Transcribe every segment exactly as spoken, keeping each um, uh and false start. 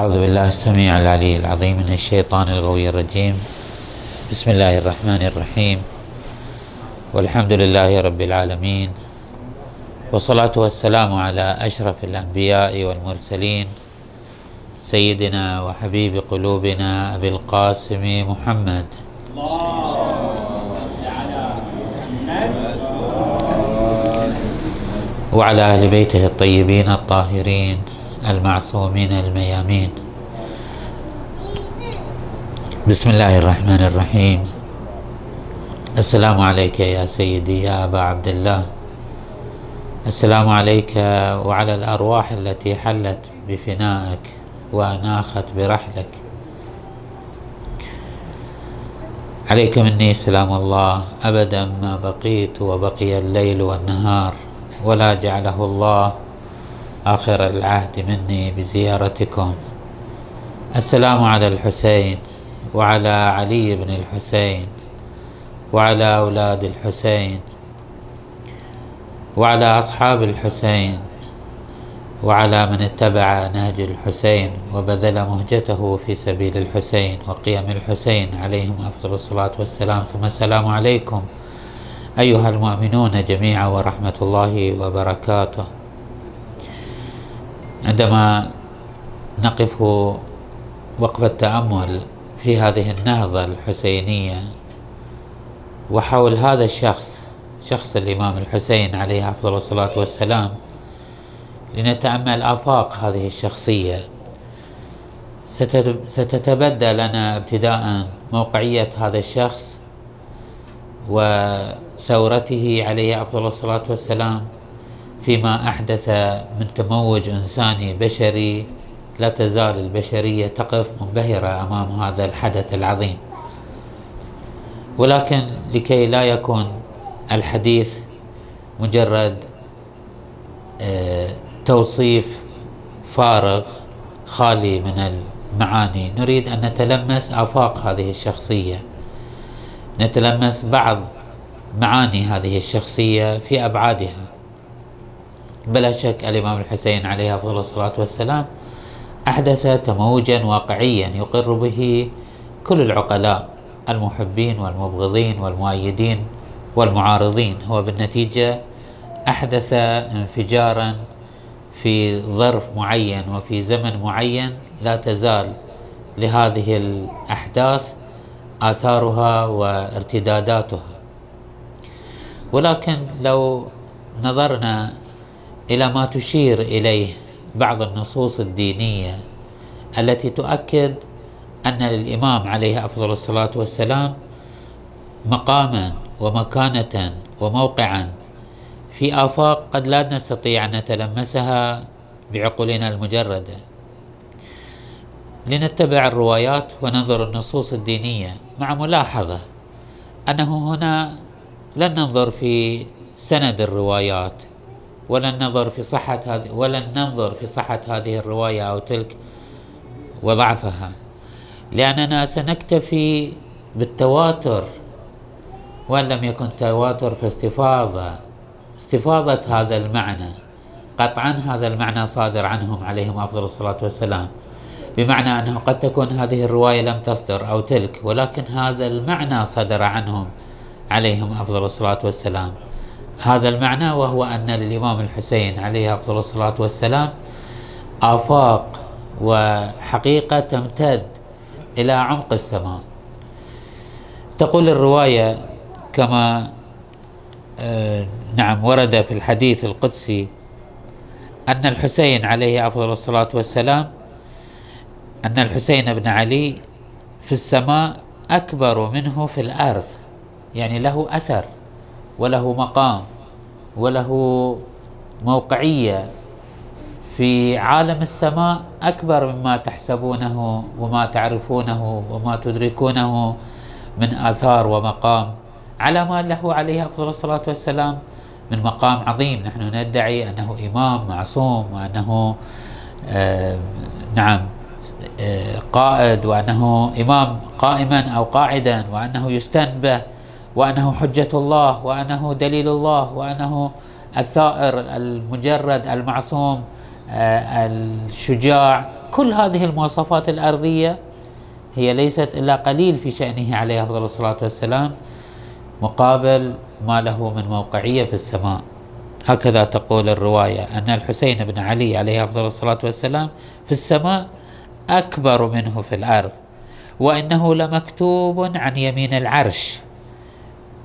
أعوذ بالله السميع العلي العظيم من الشيطان الغوي الرجيم. بسم الله الرحمن الرحيم، والحمد لله رب العالمين، والصلاة والسلام على أشرف الأنبياء والمرسلين، سيدنا وحبيب قلوبنا أبي القاسم محمد. وعلى أهل بيته الطيبين الطاهرين المعصومين الميامين. بسم الله الرحمن الرحيم. السلام عليك يا سيدي يا أبا عبد الله، السلام عليك وعلى الأرواح التي حلت بفنائك وأناخت برحلك. عليك مني سلام الله أبدا ما بقيت وبقي الليل والنهار، ولا جعله الله آخر العهد مني بزيارتكم. السلام على الحسين وعلى علي بن الحسين وعلى أولاد الحسين وعلى أصحاب الحسين وعلى من اتبع نهج الحسين وبذل مهجته في سبيل الحسين وقيم الحسين، عليهم أفضل الصلاة والسلام. ثم السلام عليكم أيها المؤمنون جميعا ورحمة الله وبركاته. عندما نقف وقفة تأمل في هذه النهضة الحسينية وحول هذا الشخص، شخص الإمام الحسين عليه أفضل الصلاة والسلام، لنتأمل آفاق هذه الشخصية، ستتبدى لنا ابتداء موقعية هذا الشخص وثورته عليه أفضل الصلاة والسلام فيما أحدث من تموج إنساني بشري. لا تزال البشرية تقف منبهرة أمام هذا الحدث العظيم، ولكن لكي لا يكون الحديث مجرد توصيف فارغ خالي من المعاني، نريد أن نتلمس آفاق هذه الشخصية، نتلمس بعض معاني هذه الشخصية في أبعادها. بلا شك الإمام الحسين عليه أفضل الصلاة والسلام أحدث تموجا واقعيا يقر به كل العقلاء المحبين والمبغضين والمؤيدين والمعارضين. هو بالنتيجة أحدث انفجارا في ظرف معين وفي زمن معين، لا تزال لهذه الأحداث آثارها وارتداداتها. ولكن لو نظرنا إلى ما تشير إليه بعض النصوص الدينية التي تؤكد أن للإمام عليه أفضل الصلاة والسلام مقاما ومكانة وموقعا في آفاق قد لا نستطيع أن نتلمسها بعقولنا المجردة، لنتبع الروايات وننظر النصوص الدينية، مع ملاحظة أنه هنا لن ننظر في سند الروايات ولن ننظر في صحة هذه ولن ننظر في صحة هذه الرواية أو تلك وضعفها، لأننا سنكتفي بالتواتر، وإن لم يكن تواتر فاستفاضة، استفاضة هذا المعنى، قطعا هذا المعنى صادر عنهم عليهم أفضل الصلاة والسلام، بمعنى أنه قد تكون هذه الرواية لم تصدر أو تلك، ولكن هذا المعنى صدر عنهم عليهم أفضل الصلاة والسلام، هذا المعنى، وهو أن للإمام الحسين عليه أفضل الصلاة والسلام آفاق وحقيقة تمتد إلى عمق السماء. تقول الرواية كما آه نعم ورد في الحديث القدسي أن الحسين عليه أفضل الصلاة والسلام أن الحسين بن علي في السماء أكبر منه في الأرض، يعني له أثر وله مقام وله موقعية في عالم السماء أكبر مما تحسبونه وما تعرفونه وما تدركونه من آثار ومقام، على ما له عليه أفضل الصلاة والسلام من مقام عظيم. نحن ندعي أنه إمام معصوم وأنه آه نعم آه قائد، وأنه إمام قائما أو قاعدا، وأنه يستنبه، وأنه حجة الله، وأنه دليل الله، وأنه الثائر المجرد المعصوم الشجاع كل هذه المواصفات الأرضية هي ليست إلا قليل في شأنه عليه أفضل الصلاة والسلام مقابل ما له من موقعية في السماء. هكذا تقول الرواية أن الحسين بن علي عليه أفضل الصلاة والسلام في السماء أكبر منه في الأرض، وأنه لمكتوب عن يمين العرش،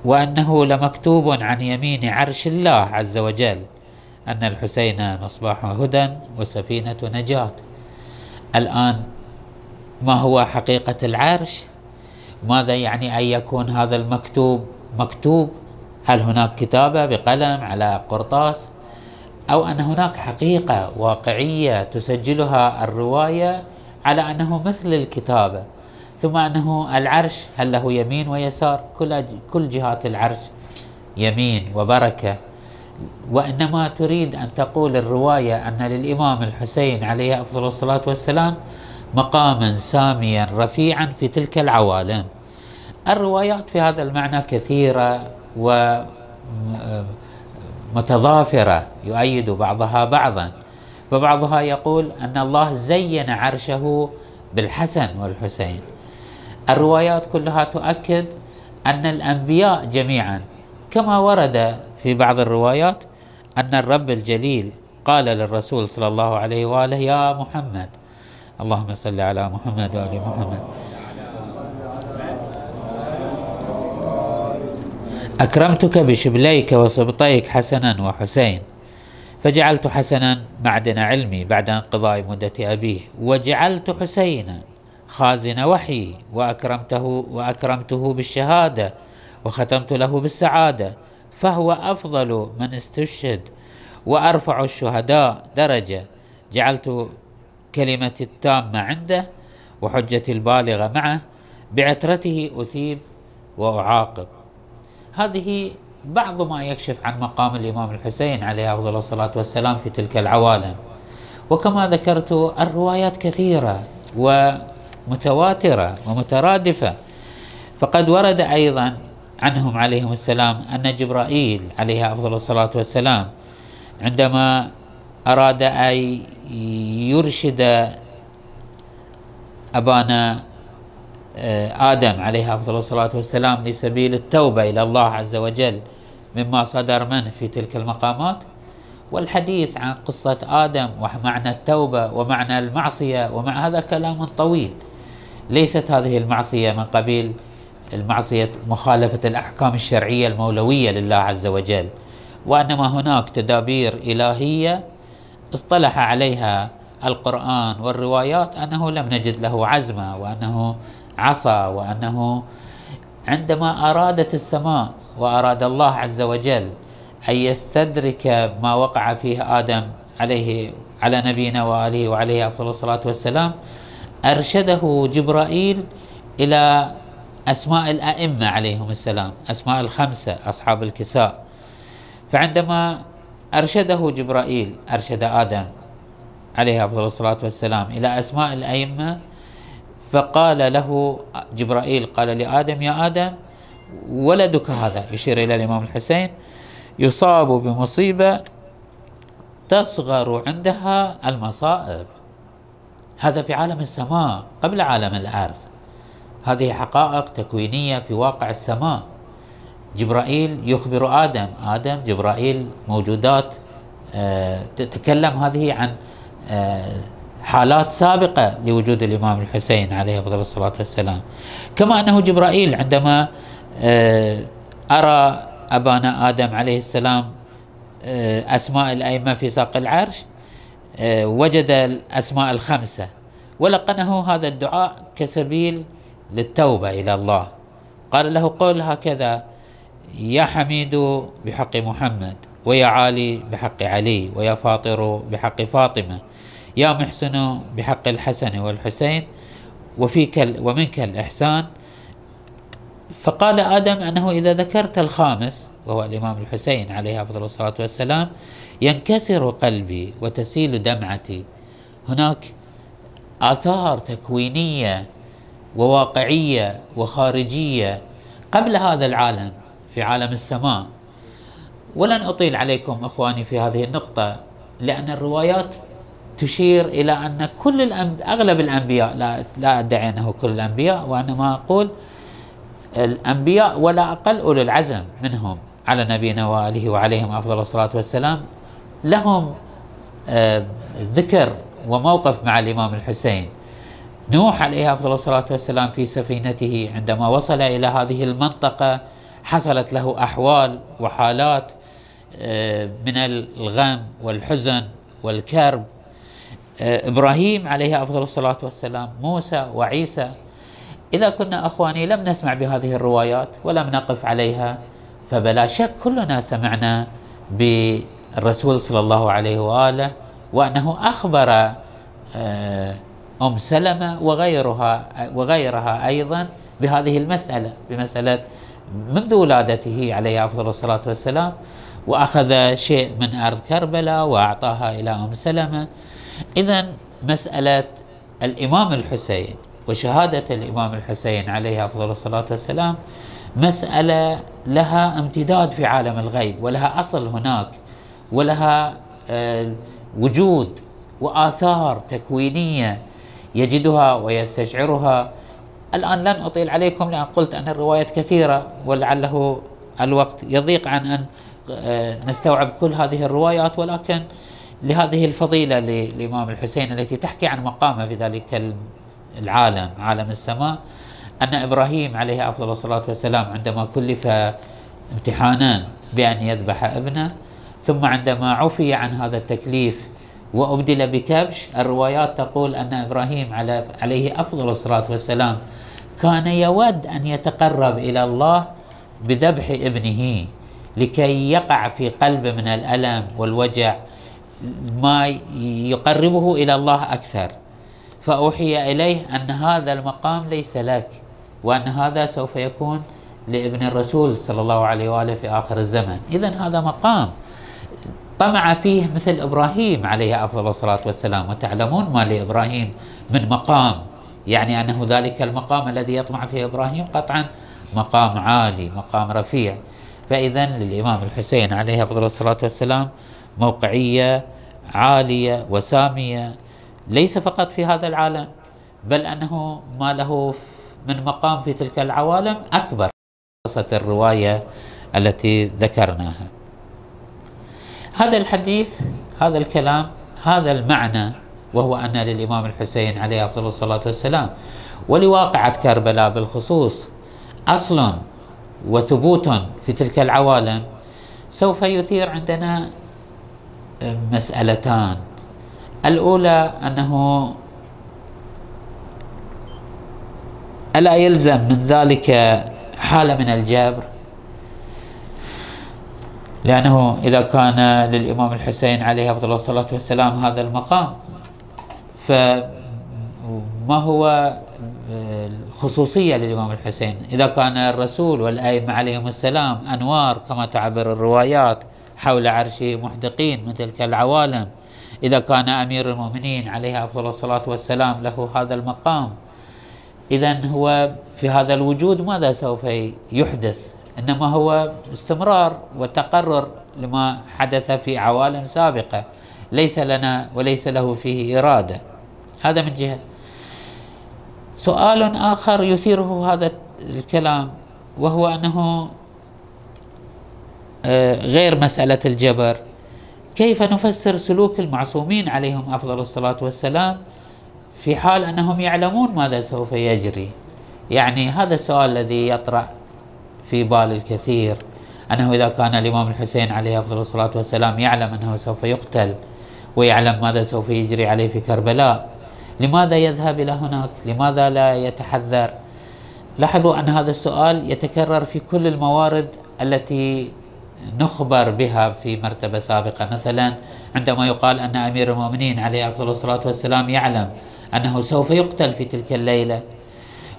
وأنه لمكتوب عن يمين عرش الله عز وجل، أن الحسين مصباح هدى وسفينة نجاة. الآن ما هو حقيقة العرش؟ ماذا يعني أن يكون هذا المكتوب مكتوب؟ هل هناك كتابة بقلم على قرطاس، أو أن هناك حقيقة واقعية تسجلها الرواية على أنه مثل الكتابة؟ ثم أنه العرش هل له يمين ويسار؟ كل كل جهات العرش يمين وبركة. وإنما تريد أن تقول الرواية أن للإمام الحسين عليه أفضل الصلاة والسلام مقاما ساميا رفيعا في تلك العوالم. الروايات في هذا المعنى كثيرة ومتضافرة يؤيد بعضها بعضا، فبعضها يقول أن الله زين عرشه بالحسن والحسين. الروايات كلها تؤكد أن الأنبياء جميعا، كما ورد في بعض الروايات أن الرب الجليل قال للرسول صلى الله عليه وآله: يا محمد، اللهم صل على محمد وآل محمد، أكرمتك بشبليك وسبطيك حسنا وحسين، فجعلت حسنا معدن علمي بعد انقضاء مدة أبيه، وجعلت حسينا خازن وحي، وأكرمته, وأكرمته بالشهادة، وختمت له بالسعادة، فهو أفضل من استشهد وأرفع الشهداء درجة، جعلت كلمة التامة عنده وحجة البالغة معه، بعترته أثيب وأعاقب. هذه بعض ما يكشف عن مقام الإمام الحسين عليه أفضل الصلاة والسلام في تلك العوالم. وكما ذكرت الروايات كثيرة ومتواترة ومترادفة، فقد ورد أيضا عنهم عليهم السلام أن جبرائيل عليه أفضل الصلاة والسلام عندما أراد أن يرشد أبانا آدم عليه أفضل الصلاة والسلام لسبيل التوبة إلى الله عز وجل مما صدر منه في تلك المقامات، والحديث عن قصة آدم ومعنى التوبة ومعنى المعصية، ومع هذا كلام طويل. ليست هذه المعصية من قبيل المعصية مخالفة الأحكام الشرعية المولوية لله عز وجل، وإنما هناك تدابير إلهية اصطلح عليها القرآن والروايات أنه لم نجد له عزمة، وأنه عصى، وأنه عندما أرادت السماء وأراد الله عز وجل أن يستدرك ما وقع فيه آدم عليه على نبينا وآله وعليه أفضل الصلاة والسلام، أرشده جبرائيل إلى أسماء الأئمة عليهم السلام، أسماء الخمسة أصحاب الكساء. فعندما أرشده جبرائيل أرشد آدم عليه أفضل الصلاة والسلام إلى أسماء الأئمة، فقال له جبرائيل، قال لآدم: يا آدم، ولدك هذا، يشير إلى الإمام الحسين، يصاب بمصيبة تصغر عندها المصائب. هذا في عالم السماء قبل عالم الأرض، هذه حقائق تكوينية في واقع السماء. جبرائيل يخبر آدم، آدم جبرائيل موجودات تتكلم هذه عن حالات سابقة لوجود الإمام الحسين عليه أفضل الصلاة والسلام. كما أنه جبرائيل عندما أرى أبانا آدم عليه السلام أسماء الأئمة في ساق العرش، وجد الأسماء الخمسة ولقنه هذا الدعاء كسبيل للتوبة إلى الله. قال له: قل هكذا: يا حميد بحق محمد، ويا عالي بحق علي، ويا فاطر بحق فاطمة، يا محسن بحق الحسن والحسين، وفيك ومنك الإحسان. فقال آدم أنه إذا ذكرت الخامس وهو الإمام الحسين عليه أفضل الصلاة والسلام ينكسر قلبي وتسيل دمعتي. هناك آثار تكوينية وواقعية وخارجية قبل هذا العالم في عالم السماء. ولن أطيل عليكم أخواني في هذه النقطة، لأن الروايات تشير إلى أن كل الأنبياء، أغلب الأنبياء، لا لا أدعي أنه كل الأنبياء، وإنما أقول الأنبياء ولا أقل أولو العزم منهم على نبينا وآله وعليهم أفضل الصلاة والسلام لهم ذكر وموقف مع الإمام الحسين. نوح عليه أفضل الصلاة والسلام في سفينته عندما وصل إلى هذه المنطقة حصلت له أحوال وحالات من الغم والحزن والكرب. إبراهيم عليه أفضل الصلاة والسلام، موسى وعيسى. إذا كنا أخواني لم نسمع بهذه الروايات ولم نقف عليها، فبلا شك كلنا سمعنا بالرسول صلى الله عليه وآله وأنه أخبر أم سلمة وغيرها وغيرها أيضا بهذه المسألة، بمسألة منذ ولادته عليه أفضل الصلاة والسلام، وأخذ شيء من أرض كربلاء وأعطاها إلى أم سلمة. إذن مسألة الإمام الحسين وشهادة الإمام الحسين عليه أفضل الصلاة والسلام مسألة لها امتداد في عالم الغيب، ولها أصل هناك، ولها وجود وآثار تكوينية يجدها ويستشعرها. الآن لن أطيل عليكم لأن قلت أن الروايات كثيرة ولعله الوقت يضيق عن أن نستوعب كل هذه الروايات، ولكن لهذه الفضيلة للإمام الحسين التي تحكي عن مقامه في ذلك العالم، عالم السماء، أن إبراهيم عليه أفضل الصلاة والسلام عندما كلف امتحانا بأن يذبح ابنه، ثم عندما عفي عن هذا التكليف وأبدل بكبش، الروايات تقول أن إبراهيم عليه أفضل الصلاة والسلام كان يود أن يتقرب إلى الله بذبح ابنه لكي يقع في قلبه من الألم والوجع ما يقربه إلى الله أكثر، فأوحي إليه أن هذا المقام ليس لك، وأن هذا سوف يكون لابن الرسول صلى الله عليه وآله في آخر الزمن. إذن هذا مقام طمع فيه مثل إبراهيم عليه أفضل الصلاة والسلام، وتعلمون ما لإبراهيم من مقام، يعني أنه ذلك المقام الذي يطمع فيه إبراهيم قطعا مقام عالي، مقام رفيع. فإذن للإمام الحسين عليه أفضل الصلاة والسلام موقعية عالية وسامية، ليس فقط في هذا العالم، بل أنه ما له من مقام في تلك العوالم أكبر، قصة الرواية التي ذكرناها. هذا الحديث، هذا الكلام، هذا المعنى، وهو أن للإمام الحسين عليه أفضل الصلاة والسلام ولواقعة كربلاء بالخصوص أصل وثبوت في تلك العوالم، سوف يثير عندنا مسألتان. الأولى أنه ألا يلزم من ذلك حالة من الجبر، لأنه إذا كان للإمام الحسين عليه أفضل الصلاة والسلام هذا المقام، فما هو الخصوصية للإمام الحسين؟ إذا كان الرسول والأئمة عليهم السلام أنوار كما تعبر الروايات حول عرشه محدقين من تلك العوالم، إذا كان أمير المؤمنين عليه أفضل الصلاة والسلام له هذا المقام، إذن هو في هذا الوجود ماذا سوف يحدث؟ إنما هو استمرار وتقرر لما حدث في عوالم سابقة، ليس لنا وليس له فيه إرادة. هذا من جهة. سؤال آخر يثيره هذا الكلام، وهو أنه غير مسألة الجبر، كيف نفسر سلوك المعصومين عليهم أفضل الصلاة والسلام في حال أنهم يعلمون ماذا سوف يجري؟ يعني هذا السؤال الذي يطرح في بال الكثير، أنه إذا كان الإمام الحسين عليه أفضل الصلاة والسلام يعلم أنه سوف يقتل ويعلم ماذا سوف يجري عليه في كربلاء، لماذا يذهب إلى هناك؟ لماذا لا يتحذر؟ لاحظوا أن هذا السؤال يتكرر في كل الموارد التي نخبر بها في مرتبة سابقة. مثلا عندما يقال أن أمير المؤمنين عليه أفضل الصلاة والسلام يعلم أنه سوف يقتل في تلك الليلة،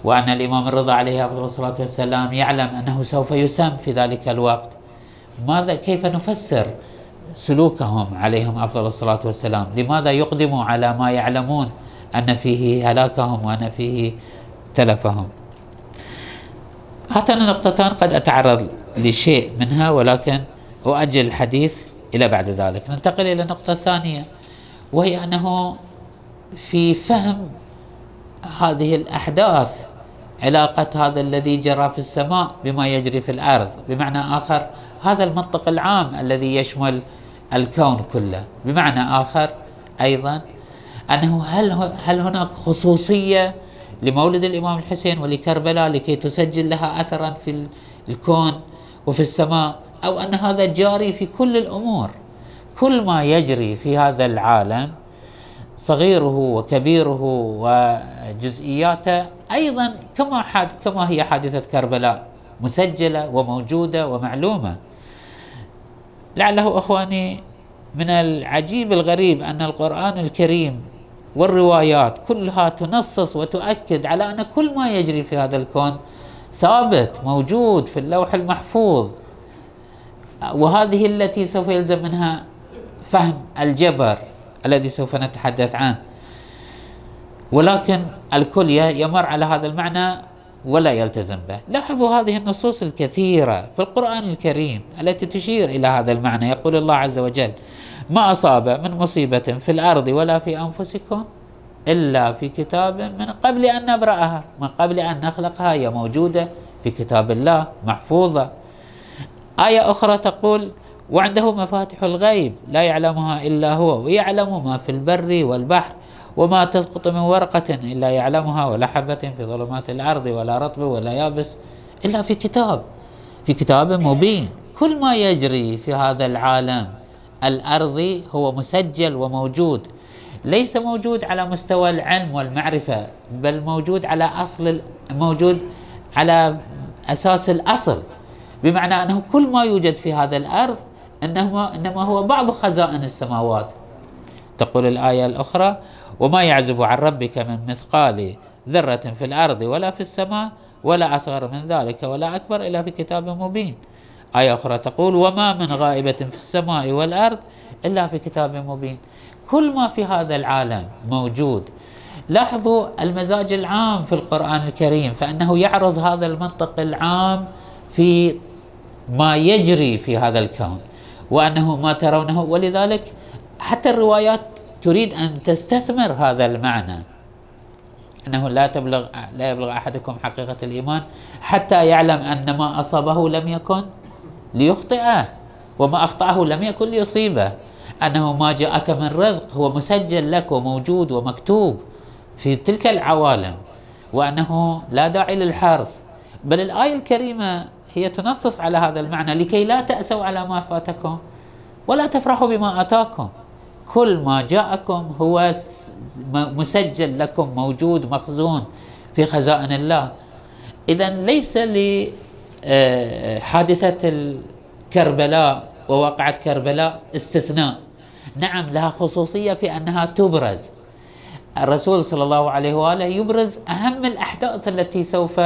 وأن الإمام الرضا عليه أفضل الصلاة والسلام يعلم أنه سوف يسم في ذلك الوقت، ماذا كيف نفسر سلوكهم عليهم أفضل الصلاة والسلام؟ لماذا يقدموا على ما يعلمون أن فيه هلاكهم وأن فيه تلفهم؟ هاتان النقطتان قد أتعرض لشيء منها، ولكن أؤجل الحديث إلى بعد ذلك. ننتقل إلى النقطة الثانية، وهي أنه في فهم هذه الأحداث، علاقة هذا الذي جرى في السماء بما يجري في الأرض، بمعنى آخر هذا المنطق العام الذي يشمل الكون كله. بمعنى آخر أيضا أنه هل, هل هناك خصوصية لمولد الإمام الحسين ولكربلاء لكي تسجل لها أثرا في الكون وفي السماء، أو أن هذا جاري في كل الأمور؟ كل ما يجري في هذا العالم صغيره وكبيره وجزئياته أيضا كما, حد كما هي حادثة كربلاء مسجلة وموجودة ومعلومة. لعله أخواني من العجيب الغريب أن القرآن الكريم والروايات كلها تنصص وتؤكد على أن كل ما يجري في هذا الكون ثابت موجود في اللوح المحفوظ، وهذه التي سوف يلزم منها فهم الجبر الذي سوف نتحدث عنه، ولكن الكل يمر على هذا المعنى ولا يلتزم به. لاحظوا هذه النصوص الكثيرة في القرآن الكريم التي تشير إلى هذا المعنى. يقول الله عز وجل: ما أصاب من مصيبة في الأرض ولا في أنفسكم إلا في كتاب من قبل أن نبرأها، من قبل أن نخلقها، هي موجودة في كتاب الله محفوظة. آية أخرى تقول: وعنده مفاتح الغيب لا يعلمها إلا هو ويعلم ما في البر والبحر وما تسقط من ورقة إلا يعلمها ولا حبة في ظلمات الأرض ولا رطب ولا يابس إلا في كتاب، في كتاب مبين. كل ما يجري في هذا العالم الأرضي هو مسجل وموجود، ليس موجود على مستوى العلم والمعرفة، بل موجود على أصل، موجود على أساس الأصل، بمعنى أنه كل ما يوجد في هذا الأرض إنما, إنما هو بعض خزائن السماوات. تقول الآية الأخرى: وما يعزب عن ربك من مثقال ذرة في الأرض ولا في السماء ولا أصغر من ذلك ولا أكبر إلا في كتاب مبين. آية أخرى تقول: وما من غائبة في السماء والأرض إلا في كتاب مبين. كل ما في هذا العالم موجود. لاحظوا المزاج العام في القرآن الكريم، فإنه يعرض هذا المنطق العام في ما يجري في هذا الكون، وأنه ما ترونه. ولذلك حتى الروايات تريد أن تستثمر هذا المعنى، أنه لا تبلغ لا يبلغ أحدكم حقيقة الإيمان حتى يعلم أن ما أصابه لم يكن ليخطئه، وما أخطأه لم يكن ليصيبه، أنه ما جاءك من رزق هو مسجل لك وموجود ومكتوب في تلك العوالم، وأنه لا داعي للحرص. بل الآية الكريمة هي تنصص على هذا المعنى لكي لا تأسوا على ما فاتكم ولا تفرحوا بما أتاكم. كل ما جاءكم هو مسجل لكم، موجود، مخزون في خزائن الله. إذا ليس لحادثة كربلاء وواقعة كربلاء استثناء. نعم لها خصوصية في أنها تبرز. الرسول صلى الله عليه وآله يبرز أهم الأحداث التي سوف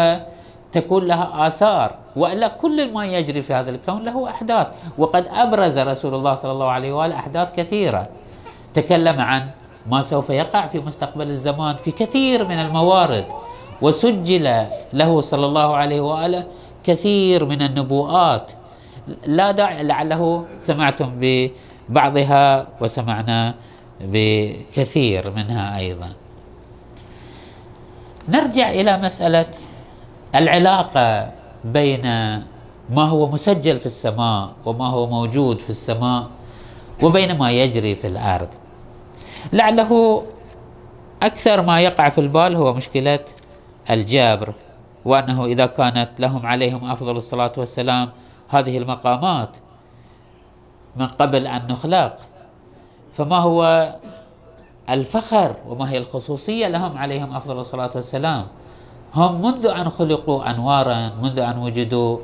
تكون لها آثار، وإلا كل ما يجري في هذا الكون له أحداث. وقد أبرز رسول الله صلى الله عليه وآله أحداث كثيرة، تكلم عن ما سوف يقع في مستقبل الزمان في كثير من الموارد، وسجل له صلى الله عليه وآله كثير من النبوءات لا داعي، لعله سمعتم ببعضها وسمعنا بكثير منها أيضا. نرجع إلى مسألة العلاقة بين ما هو مسجل في السماء وما هو موجود في السماء وبين ما يجري في الأرض. لعله أكثر ما يقع في البال هو مشكلة الجبر، وأنه إذا كانت لهم عليهم أفضل الصلاة والسلام هذه المقامات من قبل أن نخلق، فما هو الفخر وما هي الخصوصية لهم عليهم أفضل الصلاة والسلام؟ هم منذ أن خلقوا أنوارا، منذ أن وجدوا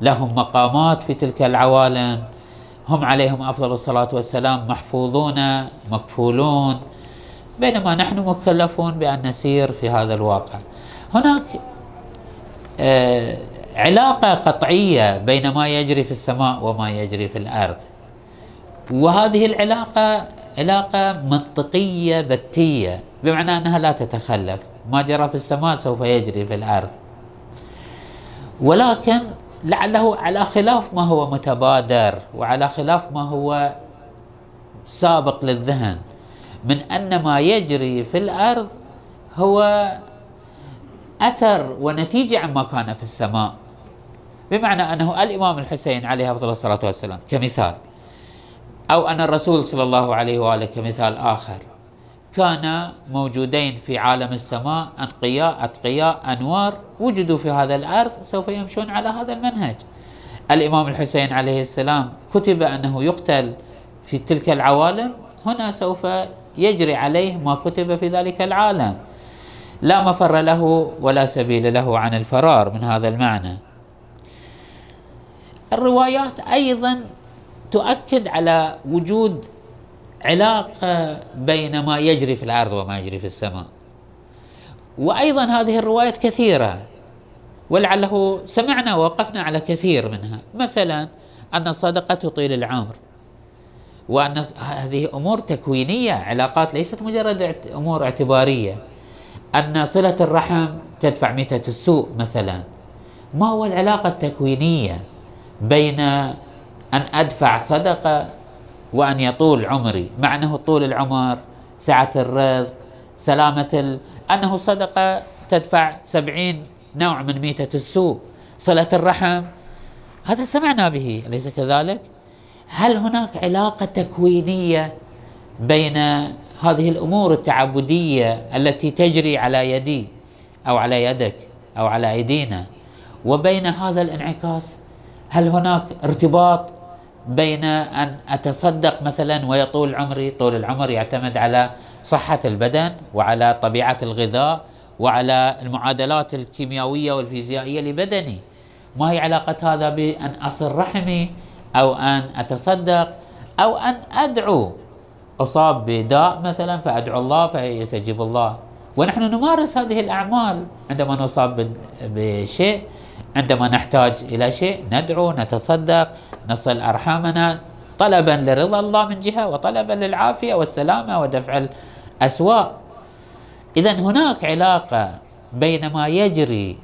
لهم مقامات في تلك العوالم، هم عليهم أفضل الصلاة والسلام محفوظون مكفولون، بينما نحن مكلفون بأن نسير في هذا الواقع. هناك آه علاقة قطعية بين ما يجري في السماء وما يجري في الأرض، وهذه العلاقة علاقة منطقية بتية، بمعنى أنها لا تتخلف. ما جرى في السماء سوف يجري في الأرض، ولكن لعله على خلاف ما هو متبادر وعلى خلاف ما هو سابق للذهن. من أن ما يجري في الأرض هو أثر ونتيجة عما كان في السماء. بمعنى أنه الإمام الحسين عليه أفضل الصلاة والسلام كمثال، أو أن الرسول صلى الله عليه وآله كمثال آخر، كان موجودين في عالم السماء أنقياء أتقياء أنوار وجدوا في هذا الأرض سوف يمشون على هذا المنهج. الإمام الحسين عليه السلام كتب أنه يقتل في تلك العوالم، هنا سوف يجري عليه ما كتب في ذلك العالم، لا مفر له ولا سبيل له عن الفرار من هذا المعنى. الروايات أيضا تؤكد على وجود علاقة بين ما يجري في الأرض وما يجري في السماء، وأيضا هذه الروايات كثيرة ولعله سمعنا ووقفنا على كثير منها، مثلا أن الصدقة تطيل العمر، وأن هذه أمور تكوينية، علاقات ليست مجرد أمور اعتبارية، أن صلة الرحم تدفع ميتة السوء مثلا. ما هو العلاقة التكوينية بين أن أدفع صدقة وأن يطول عمري، مع أنه طول العمر، سعة الرزق، سلامة ال... أنه صدقة تدفع سبعين نوع من ميتة السوء، صلة الرحم هذا سمعنا به أليس كذلك؟ هل هناك علاقة تكوينية بين هذه الأمور التعبدية التي تجري على يدي أو على يدك أو على أيدينا وبين هذا الانعكاس؟ هل هناك ارتباط بين أن أتصدق مثلا ويطول عمري؟ طول العمر يعتمد على صحة البدن وعلى طبيعة الغذاء وعلى المعادلات الكيميائية والفيزيائية لبدني. ما هي علاقة هذا بأن أصل رحمي أو أن أتصدق أو أن أدعو؟ أصاب بداء مثلا فأدعو الله فيستجيب الله. ونحن نمارس هذه الأعمال، عندما نصاب بشيء، عندما نحتاج إلى شيء، ندعو، نتصدق، نصل أرحامنا، طلبا لرضا الله من جهة، وطلبا للعافية والسلامة ودفع الأسواء. إذا هناك علاقة بين ما يجري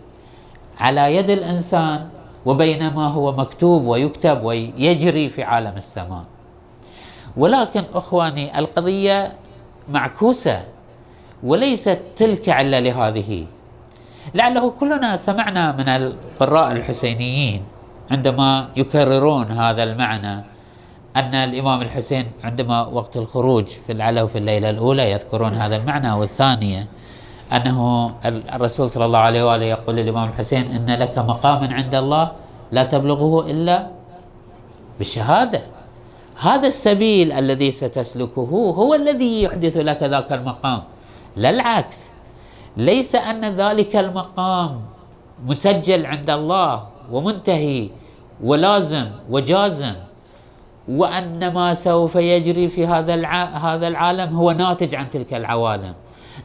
على يد الإنسان وبين ما هو مكتوب ويكتب ويجري في عالم السماء. ولكن أخواني، القضية معكوسة وليست تلك علة لهذه. لعله كلنا سمعنا من القراء الحسينيين عندما يكررون هذا المعنى، أن الإمام الحسين عندما وقت الخروج في العلو في الليلة الأولى يذكرون هذا المعنى، والثانية أنه الرسول صلى الله عليه وآله يقول للإمام الحسين: إن لك مقاما عند الله لا تبلغه إلا بالشهادة. هذا السبيل الذي ستسلكه هو الذي يحدث لك ذاك المقام، لا العكس. ليس أن ذلك المقام مسجل عند الله ومنتهي ولازم وجازم، وأن ما سوف يجري في هذا هذا العالم هو ناتج عن تلك العوالم،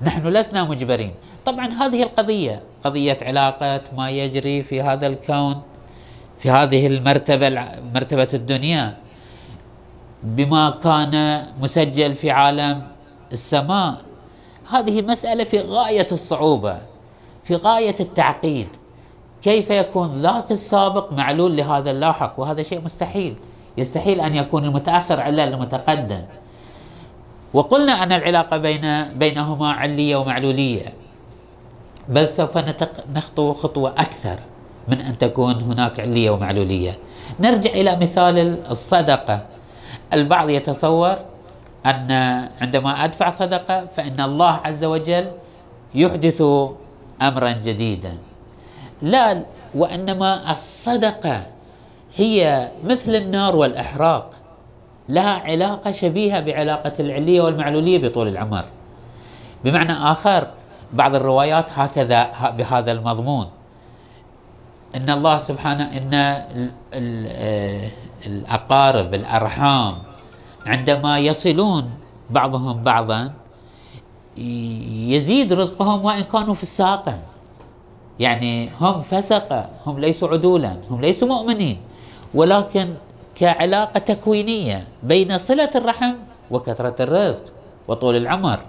نحن لسنا مجبرين. طبعا هذه القضية قضية علاقة ما يجري في هذا الكون، في هذه المرتبة مرتبة الدنيا، بما كان مسجل في عالم السماء، هذه مسألة في غاية الصعوبة، في غاية التعقيد. كيف يكون ذاك السابق معلول لهذا اللاحق؟ وهذا شيء مستحيل، يستحيل أن يكون المتأخر علة المتقدم. وقلنا أن العلاقة بين بينهما علية ومعلولية، بل سوف نخطو خطوة أكثر من أن تكون هناك علية ومعلولية. نرجع إلى مثال الصدقة. البعض يتصور أن عندما أدفع صدقة فإن الله عز وجل يحدث أمرا جديدا، لا، وإنما الصدقة هي مثل النار والإحراق، لها علاقة شبيهة بعلاقة العلية والمعلولية بطول العمر. بمعنى آخر، بعض الروايات هكذا بهذا المضمون، إن الله سبحانه، إن الأقارب الأرحام عندما يصلون بعضهم بعضا يزيد رزقهم وإن كانوا فساقا، يعني هم فسقة، هم ليسوا عدولا، هم ليسوا مؤمنين، ولكن كعلاقة تكوينية بين صلة الرحم وكثرة الرزق وطول العمر.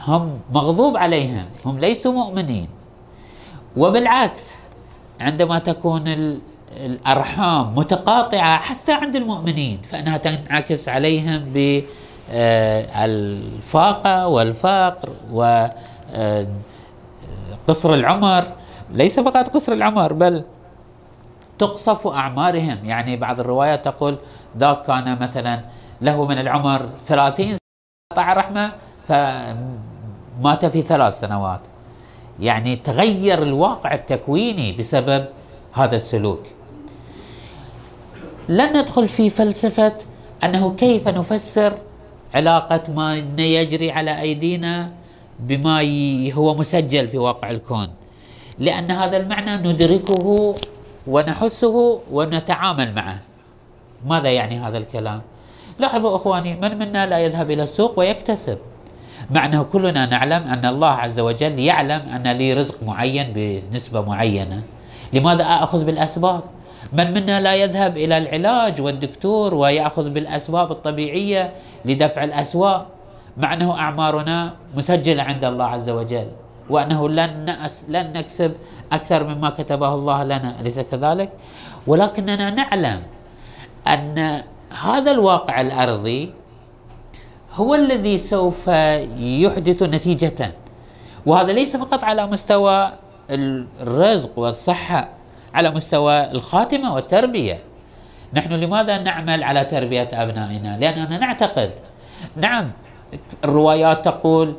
هم مغضوب عليهم، هم ليسوا مؤمنين. وبالعكس، عندما تكون الأرحام متقاطعة حتى عند المؤمنين فإنها تنعكس عليهم الفاقة والفقر وقصر العمر، ليس فقط قصر العمر بل تقصف أعمارهم. يعني بعض الروايات تقول ذاك كان مثلا له من العمر ثلاثين سنة قطع رحمة فمات في ثلاث سنوات. يعني تغير الواقع التكويني بسبب هذا السلوك. لن ندخل في فلسفة أنه كيف نفسر علاقة ما يجري على أيدينا بما هو مسجل في واقع الكون، لأن هذا المعنى ندركه ونحسه ونتعامل معه. ماذا يعني هذا الكلام؟ لاحظوا أخواني، من منا لا يذهب إلى السوق ويكتسب، مع أنه كلنا نعلم أن الله عز وجل يعلم أن لي رزق معين بنسبة معينة. لماذا أخذ بالأسباب؟ من منا لا يذهب إلى العلاج والدكتور ويأخذ بالأسباب الطبيعية لدفع الأسواء، مع أنه أعمارنا مسجلة عند الله عز وجل وأنه لن لن نكسب أكثر مما كتبه الله لنا، أليس كذلك؟ ولكننا نعلم أن هذا الواقع الأرضي هو الذي سوف يحدث نتيجة، وهذا ليس فقط على مستوى الرزق والصحة، على مستوى الخاتمة والتربية. نحن لماذا نعمل على تربية أبنائنا؟ لأننا نعتقد، نعم الروايات تقول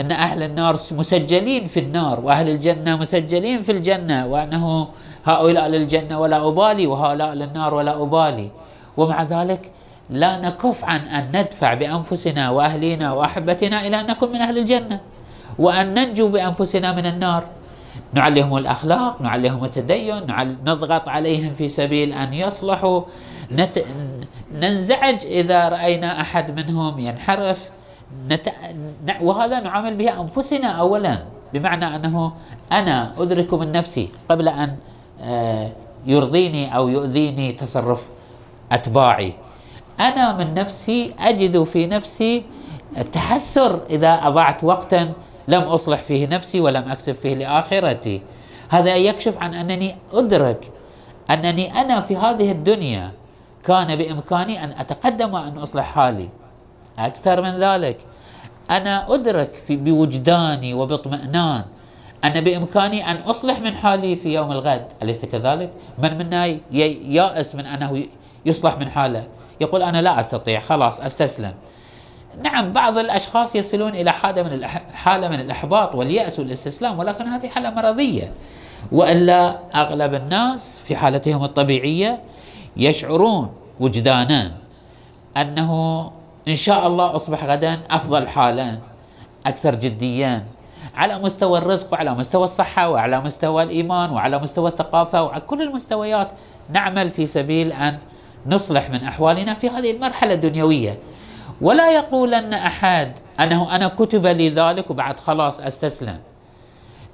أن أهل النار مسجلين في النار وأهل الجنة مسجلين في الجنة، وأنه هؤلاء للجنة ولا أبالي وهؤلاء للنار ولا أبالي، ومع ذلك لا نكف عن أن ندفع بأنفسنا وأهلنا وأحبتنا إلى أن نكون من أهل الجنة وأن ننجو بأنفسنا من النار. نعلمهم الأخلاق، نعلمهم التدين، نضغط عليهم في سبيل أن يصلحوا، نت... ننزعج إذا رأينا أحد منهم ينحرف، نت... وهذا نعامل به أنفسنا أولا، بمعنى أنه أنا أدرك من نفسي قبل أن يرضيني أو يؤذيني تصرف أتباعي. أنا من نفسي أجد في نفسي تحسر إذا أضعت وقتا لم أصلح فيه نفسي ولم أكسب فيه لآخرتي. هذا يكشف عن أنني أدرك أنني أنا في هذه الدنيا كان بإمكاني أن أتقدم وأن أصلح حالي. أكثر من ذلك، أنا أدرك في بوجداني وباطمئنان أن بإمكاني أن أصلح من حالي في يوم الغد، أليس كذلك؟ من منا يائس من أنه يصلح من حاله، يقول أنا لا أستطيع خلاص أستسلم. نعم بعض الأشخاص يصلون إلى حالة من حالة من الإحباط واليأس والاستسلام، ولكن هذه حالة مرضية، وإلا أغلب الناس في حالتهم الطبيعية يشعرون وجدانا أنه إن شاء الله أصبح غدا أفضل حالا أكثر جديا، على مستوى الرزق وعلى مستوى الصحة وعلى مستوى الإيمان وعلى مستوى الثقافة وعلى كل المستويات نعمل في سبيل أن نصلح من أحوالنا في هذه المرحلة الدنيوية. ولا يقولن أحد أنه أنا كتب لي ذلك وبعد خلاص أستسلم.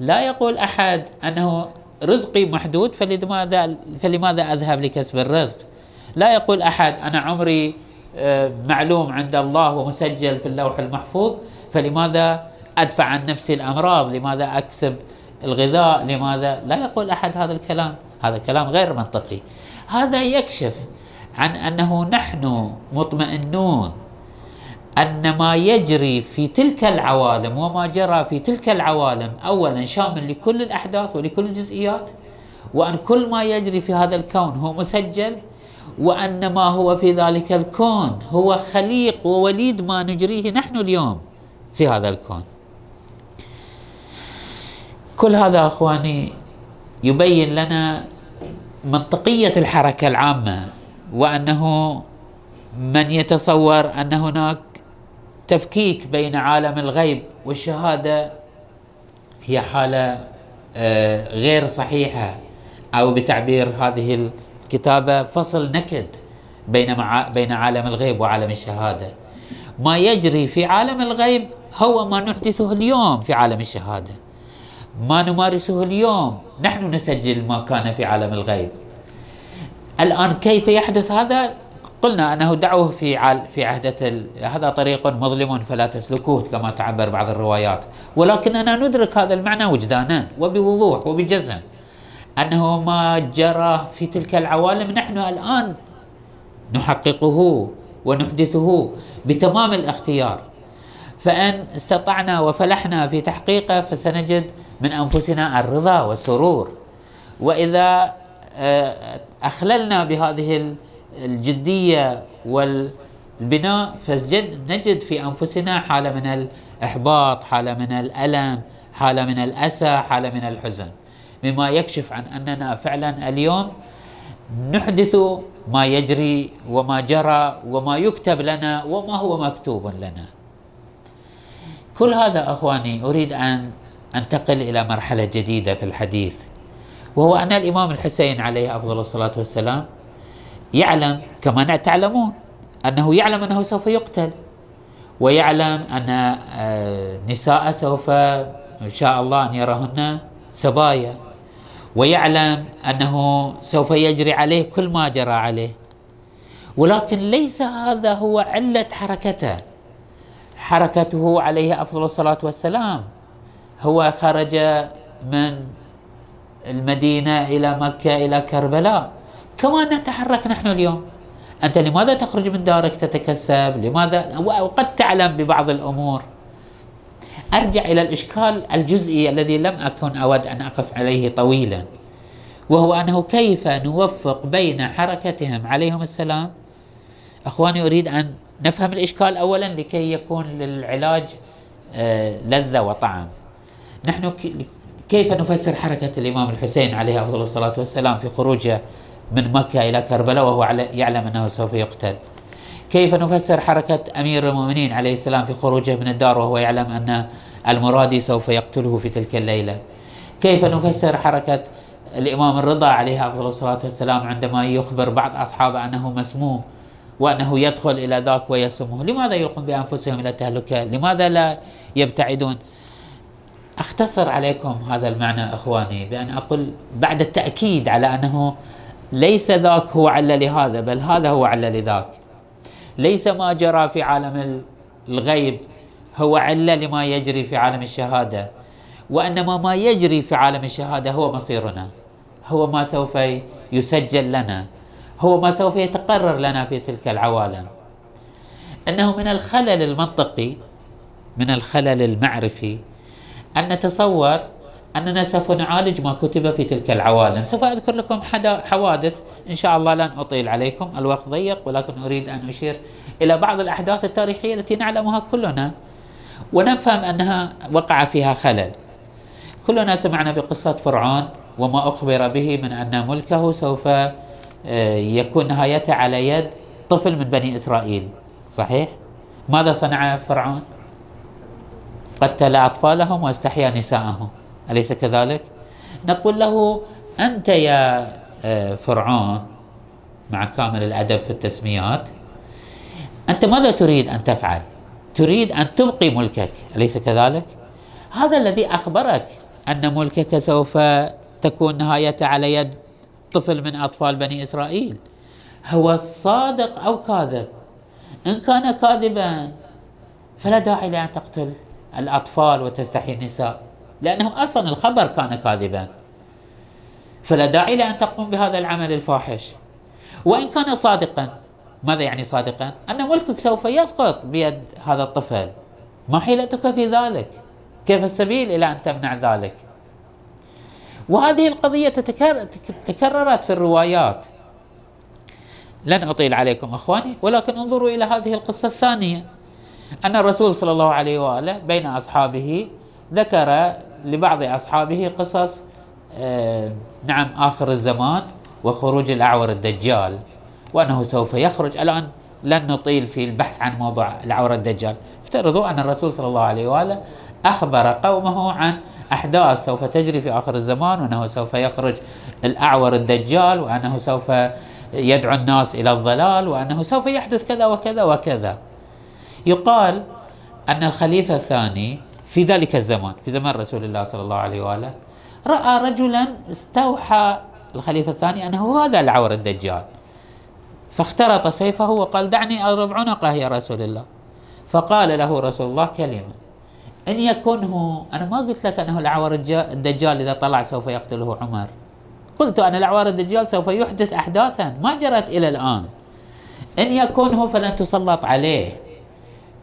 لا يقول أحد أنه رزقي محدود فلماذا فلماذا أذهب لكسب الرزق. لا يقول أحد أنا عمري معلوم عند الله ومسجل في اللوح المحفوظ فلماذا أدفع عن نفسي الأمراض، لماذا أكسب الغذاء، لماذا. لا يقول أحد هذا الكلام، هذا كلام غير منطقي. هذا يكشف عن أنه نحن مطمئنون أن ما يجري في تلك العوالم وما جرى في تلك العوالم أولا شامل لكل الأحداث ولكل الجزئيات، وأن كل ما يجري في هذا الكون هو مسجل، وأن ما هو في ذلك الكون هو خليق ووليد ما نجريه نحن اليوم في هذا الكون. كل هذا أخواني يبين لنا منطقية الحركة العامة، وأنه من يتصور أن هناك تفكيك بين عالم الغيب والشهادة هي حالة غير صحيحة، أو بتعبير هذه الكتابة فصل نكد بين بين عالم الغيب وعالم الشهادة. ما يجري في عالم الغيب هو ما نحدثه اليوم في عالم الشهادة، ما نمارسه اليوم نحن نسجل ما كان في عالم الغيب. الآن كيف يحدث هذا؟ قلنا أنه دعوه في في عهدة ال... هذا طريق مظلم فلا تسلكوه كما تعبر بعض الروايات، ولكننا ندرك هذا المعنى وجدانا وبوضوح وبجزم أنه ما جرى في تلك العوالم نحن الآن نحققه ونحدثه بتمام الاختيار، فإن استطعنا وفلحنا في تحقيقه فسنجد من أنفسنا الرضا والسرور، وإذا أخللنا بهذه الجدية والبناء فنجد في أنفسنا حالة من الإحباط، حالة من الألم، حالة من الأسى، حالة من الحزن، مما يكشف عن أننا فعلا اليوم نحدث ما يجري وما جرى وما يكتب لنا وما هو مكتوب لنا. كل هذا أخواني أريد أن أنتقل إلى مرحلة جديدة في الحديث، وهو أن الإمام الحسين عليه أفضل الصلاة والسلام يعلم كما تعلمون أنه يعلم أنه سوف يقتل، ويعلم أن النساء سوف إن شاء الله أن يراهن سبايا، ويعلم أنه سوف يجري عليه كل ما جرى عليه، ولكن ليس هذا هو علة حركته. حركته عليه أفضل الصلاة والسلام هو خرج من المدينة إلى مكة إلى كربلاء كما نتحرك نحن اليوم. أنت لماذا تخرج من دارك تتكسب؟ لماذا؟ وقد تعلم ببعض الأمور. أرجع إلى الإشكال الجزئي الذي لم أكن أود أن أقف عليه طويلا، وهو أنه كيف نوفق بين حركتهم عليهم السلام. أخواني أريد أن نفهم الإشكال أولا لكي يكون للعلاج لذة وطعم. نحن كيف نفسر حركة الإمام الحسين عليه أفضل الصلاة والسلام في خروجه من مكة إلى كربلاء وهو يعلم أنه سوف يقتل؟ كيف نفسر حركة أمير المؤمنين عليه السلام في خروجه من الدار وهو يعلم أن المرادي سوف يقتله في تلك الليلة؟ كيف نفسر حركة الإمام الرضا عليه أفضل الصلاة والسلام عندما يخبر بعض أصحابه أنه مسموم وأنه يدخل إلى ذاك ويسمه؟ لماذا يلقون بأنفسهم إلى التهلكة؟ لماذا لا يبتعدون؟ أختصر عليكم هذا المعنى أخواني بأن أقول بعد التأكيد على أنه ليس ذاك هو علة لهذا، بل هذا هو علة لذاك. ليس ما جرى في عالم الغيب هو علة لما يجري في عالم الشهادة، وإنما ما يجري في عالم الشهادة هو مصيرنا، هو ما سوف يسجل لنا، هو ما سوف يتقرر لنا في تلك العوالم. إنه من الخلل المنطقي، من الخلل المعرفي، أن نتصور أننا سوف نعالج ما كتب في تلك العوالم. سوف أذكر لكم حوادث إن شاء الله، لن أطيل عليكم الوقت ضيق، ولكن أريد أن أشير إلى بعض الأحداث التاريخية التي نعلمها كلنا ونفهم أنها وقع فيها خلل. كلنا سمعنا بقصة فرعون وما أخبر به من أن ملكه سوف يكون نهايته على يد طفل من بني إسرائيل، صحيح؟ ماذا صنع فرعون؟ قتل أطفالهم واستحيا نساءهم، أليس كذلك؟ نقول له أنت يا فرعون مع كامل الأدب في التسميات، أنت ماذا تريد أن تفعل؟ تريد أن تبقي ملكك، أليس كذلك؟ هذا الذي أخبرك أن ملكك سوف تكون نهايته على يد طفل من أطفال بني إسرائيل، هو صادق أو كاذب؟ إن كان كاذبا فلا داعي لأن تقتل الأطفال وتستحي النساء، لأنه أصلا الخبر كان كاذبا، فلا داعي لأن تقوم بهذا العمل الفاحش. وإن كان صادقا، ماذا يعني صادقا؟ أن ملكك سوف يسقط بيد هذا الطفل، ما حيلتك في ذلك؟ كيف السبيل إلى أن تمنع ذلك؟ وهذه القضية تكررت في الروايات. لن أطيل عليكم أخواني، ولكن انظروا إلى هذه القصة الثانية، أن الرسول صلى الله عليه وآله بين أصحابه ذكر لبعض أصحابه قصص آه نعم آخر الزمان وخروج الأعور الدجال، وأنه سوف يخرج. الآن لن نطيل في البحث عن موضوع الأعور الدجال. افترضوا أن الرسول صلى الله عليه وآله أخبر قومه عن أحداث سوف تجري في آخر الزمان، وأنه سوف يخرج الأعور الدجال، وأنه سوف يدعو الناس إلى الضلال، وأنه سوف يحدث كذا وكذا وكذا. يقال أن الخليفة الثاني في ذلك الزمان، في زمان رسول الله صلى الله عليه وآله، رأى رجلا استوحى الخليفة الثاني أنه هذا العور الدجال، فاخترط سيفه وقال دعني أضرب عنقه يا رسول الله. فقال له رسول الله كلمة، إن يكن هو، أنا ما قلت لك أنه العور الدجال إذا طلع سوف يقتله عمر، قلت أن العور الدجال سوف يحدث أحداثا ما جرت إلى الآن، إن يكونه فلن تسلط عليه،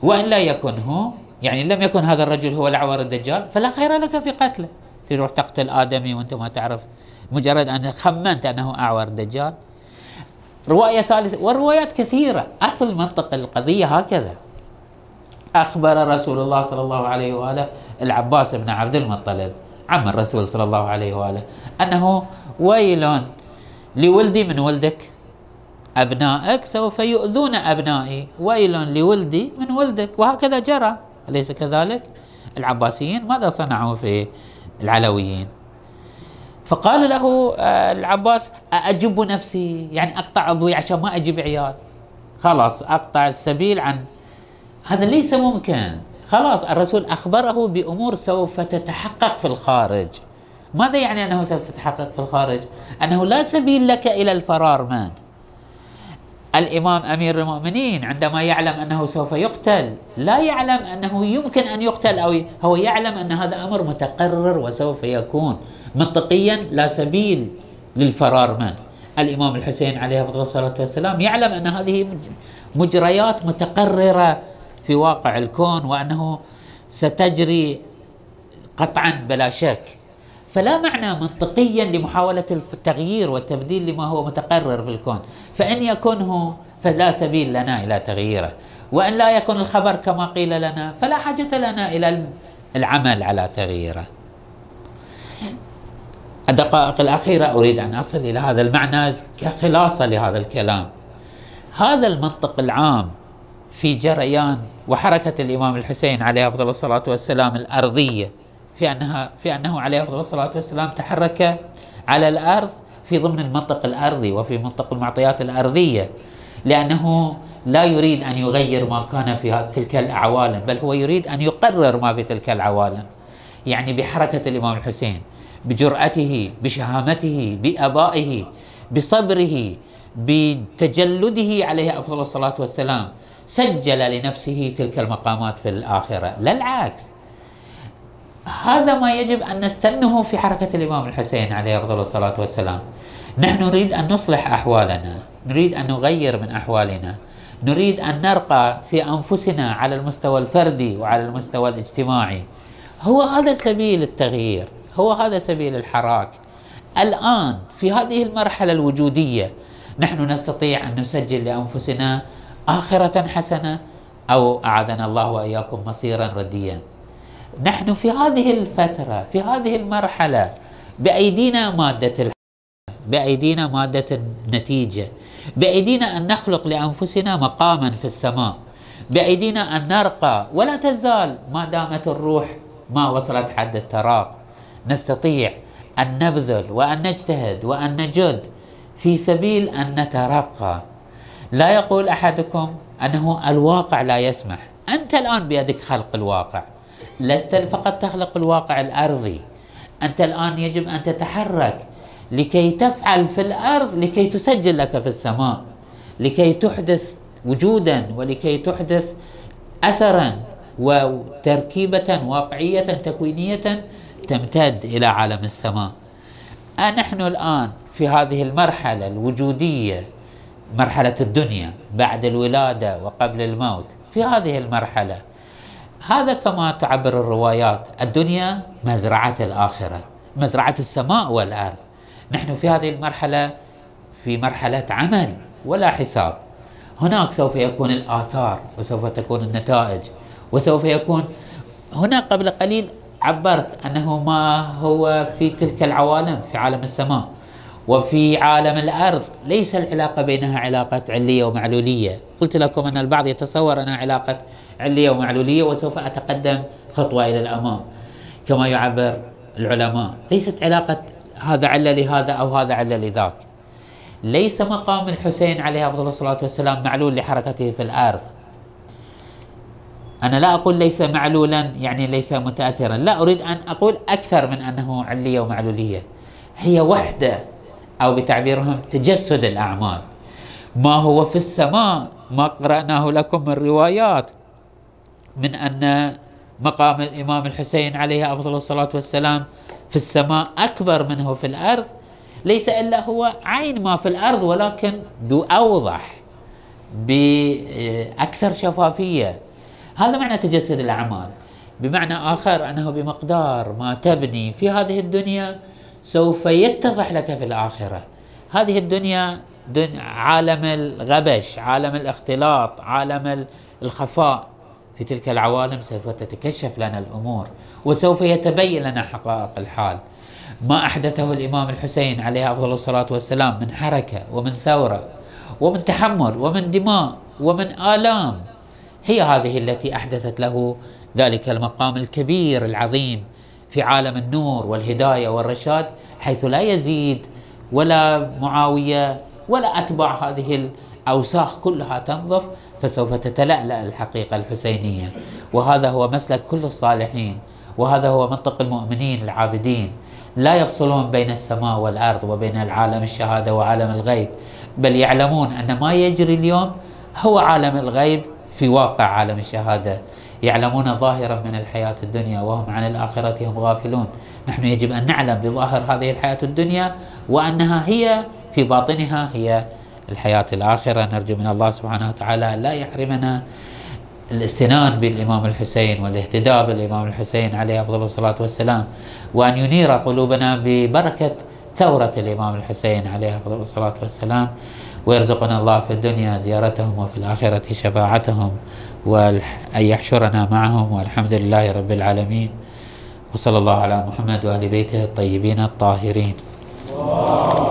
وإن لا يكونه، يعني لم يكن هذا الرجل هو الأعور الدجال فلا خير لك في قتله. تروح تقتل آدمي وأنت ما تعرف، مجرد أن خمنت أنه أعور دجال. رواية ثالثة، والروايات كثيرة، أصل منطق القضية هكذا. أخبر رسول الله صلى الله عليه وآله العباس بن عبد المطلب عم الرسول صلى الله عليه وآله أنه ويل لولدي من ولدك، أبنائك سوف يؤذون أبنائي، ويل لولدي من ولدك. وهكذا جرى، أليس كذلك؟ العباسيين ماذا صنعوا في العلويين؟ فقال له العباس أأجب نفسي، يعني أقطع عضوي عشان ما أجيب عيال، خلاص أقطع السبيل عن هذا، ليس ممكن. خلاص الرسول أخبره بأمور سوف تتحقق في الخارج. ماذا يعني أنه سوف تتحقق في الخارج؟ أنه لا سبيل لك إلى الفرار منه. الإمام أمير المؤمنين عندما يعلم أنه سوف يقتل لا يعلم أنه يمكن أن يقتل، أو هو يعلم أن هذا أمر متقرر وسوف يكون منطقيا، لا سبيل للفرار منه. الإمام الحسين عليه أفضل الصلاة والسلام يعلم أن هذه مجريات متقررة في واقع الكون وأنه ستجري قطعا بلا شك، فلا معنى منطقيا لمحاولة التغيير والتبديل لما هو متقرر في الكون. فإن يكونه فلا سبيل لنا إلى تغييره، وإن لا يكن الخبر كما قيل لنا فلا حاجة لنا إلى العمل على تغييره. الدقائق الأخيرة أريد أن أصل إلى هذا المعنى كخلاصة لهذا الكلام. هذا المنطق العام في جريان وحركة الإمام الحسين عليه أفضل الصلاة والسلام الأرضية، في أنها في أنه عليه أفضل الصلاة والسلام تحرك على الأرض في ضمن المنطق الأرضي وفي منطق المعطيات الأرضية، لأنه لا يريد أن يغير ما كان في تلك العوالم، بل هو يريد أن يقرر ما في تلك العوالم. يعني بحركة الإمام الحسين، بجرأته، بشهامته، بأبائه، بصبره، بتجلده عليه أفضل الصلاة والسلام، سجل لنفسه تلك المقامات في الآخرة، لا العكس. هذا ما يجب أن نستنه في حركة الإمام الحسين عليه أفضل الصلاة والسلام. نحن نريد أن نصلح أحوالنا، نريد أن نغير من أحوالنا، نريد أن نرقى في أنفسنا على المستوى الفردي وعلى المستوى الاجتماعي. هو هذا سبيل التغيير، هو هذا سبيل الحراك. الآن في هذه المرحلة الوجودية نحن نستطيع أن نسجل لأنفسنا آخرة حسنة، أو أعاذنا الله وإياكم مصيرا رديا. نحن في هذه الفترة، في هذه المرحلة، بأيدينا مادة الحياة، بأيدينا مادة النتيجة، بأيدينا أن نخلق لأنفسنا مقاما في السماء، بأيدينا أن نرقى، ولا تزال ما دامت الروح ما وصلت حد التراق. نستطيع أن نبذل وأن نجتهد وأن نجد في سبيل أن نترقى. لا يقول أحدكم أنه الواقع لا يسمح، أنت الآن بيدك خلق الواقع، لست فقط تخلق الواقع الأرضي، أنت الآن يجب أن تتحرك لكي تفعل في الأرض، لكي تسجل لك في السماء، لكي تحدث وجودا ولكي تحدث أثرا وتركيبة واقعية تكوينية تمتد إلى عالم السماء. نحن الآن في هذه المرحلة الوجودية، مرحلة الدنيا بعد الولادة وقبل الموت، في هذه المرحلة هذا كما تعبر الروايات، الدنيا مزرعة الآخرة، مزرعة السماء والأرض. نحن في هذه المرحلة في مرحلة عمل ولا حساب. هناك سوف يكون الآثار وسوف تكون النتائج، وسوف يكون هنا. قبل قليل عبرت أنه ما هو في تلك العوالم، في عالم السماء وفي عالم الأرض، ليس العلاقة بينها علاقة علية ومعلولية. قلت لكم أن البعض يتصور أنها علاقة علية ومعلولية وسوف أتقدم خطوة إلى الأمام كما يعبر العلماء. ليست علاقة هذا علة لهذا أو هذا علة لذاك. ليس مقام الحسين عليه أفضل الصلاة والسلام معلول لحركته في الأرض. أنا لا أقول ليس معلولا يعني ليس متأثرا، لا، أريد أن أقول أكثر من أنه علية ومعلولية، هي وحدة، أو بتعبيرهم تجسد الأعمال. ما هو في السماء ما قرأناه لكم من روايات، من أن مقام الإمام الحسين عليه أفضل الصلاة والسلام في السماء أكبر منه في الأرض، ليس إلا هو عين ما في الأرض ولكن بأوضح. بأكثر شفافية. هذا معنى تجسد الأعمال، بمعنى آخر أنه بمقدار ما تبني في هذه الدنيا سوف يتضح لك في الآخرة. هذه الدنيا عالم الغبش، عالم الاختلاط، عالم الخفاء. في تلك العوالم سوف تتكشف لنا الأمور وسوف يتبين لنا حقائق الحال. ما أحدثه الإمام الحسين عليه أفضل الصلاة والسلام من حركة ومن ثورة ومن تحمل ومن دماء ومن آلام، هي هذه التي أحدثت له ذلك المقام الكبير العظيم في عالم النور والهداية والرشاد، حيث لا يزيد ولا معاوية ولا أتباع هذه الأوساخ كلها تنظف، فسوف تتلألأ الحقيقة الحسينية. وهذا هو مسلك كل الصالحين، وهذا هو منطق المؤمنين العابدين، لا يفصلون بين السماء والأرض وبين العالم الشهادة وعالم الغيب، بل يعلمون أن ما يجري اليوم هو عالم الغيب في واقع عالم الشهادة. يعلمون ظاهرا من الحياة الدنيا وهم عن الآخرة هم غافلون. نحن يجب أن نعلم بظاهر هذه الحياة الدنيا وأنها هي في باطنها هي الحياة الآخرة. نرجو من الله سبحانه وتعالى لا يحرمنا الاستنان بالإمام الحسين والاهتداء بالإمام الحسين عليه أفضل الصلاة والسلام، وأن ينير قلوبنا ببركة ثورة الإمام الحسين عليه أفضل الصلاة والسلام، ويرزقنا الله في الدنيا زيارتهم وفي الآخرة شفاعتهم، وأن يحشرنا معهم، والحمد لله رب العالمين، وصلى الله على محمد وآل بيته الطيبين الطاهرين.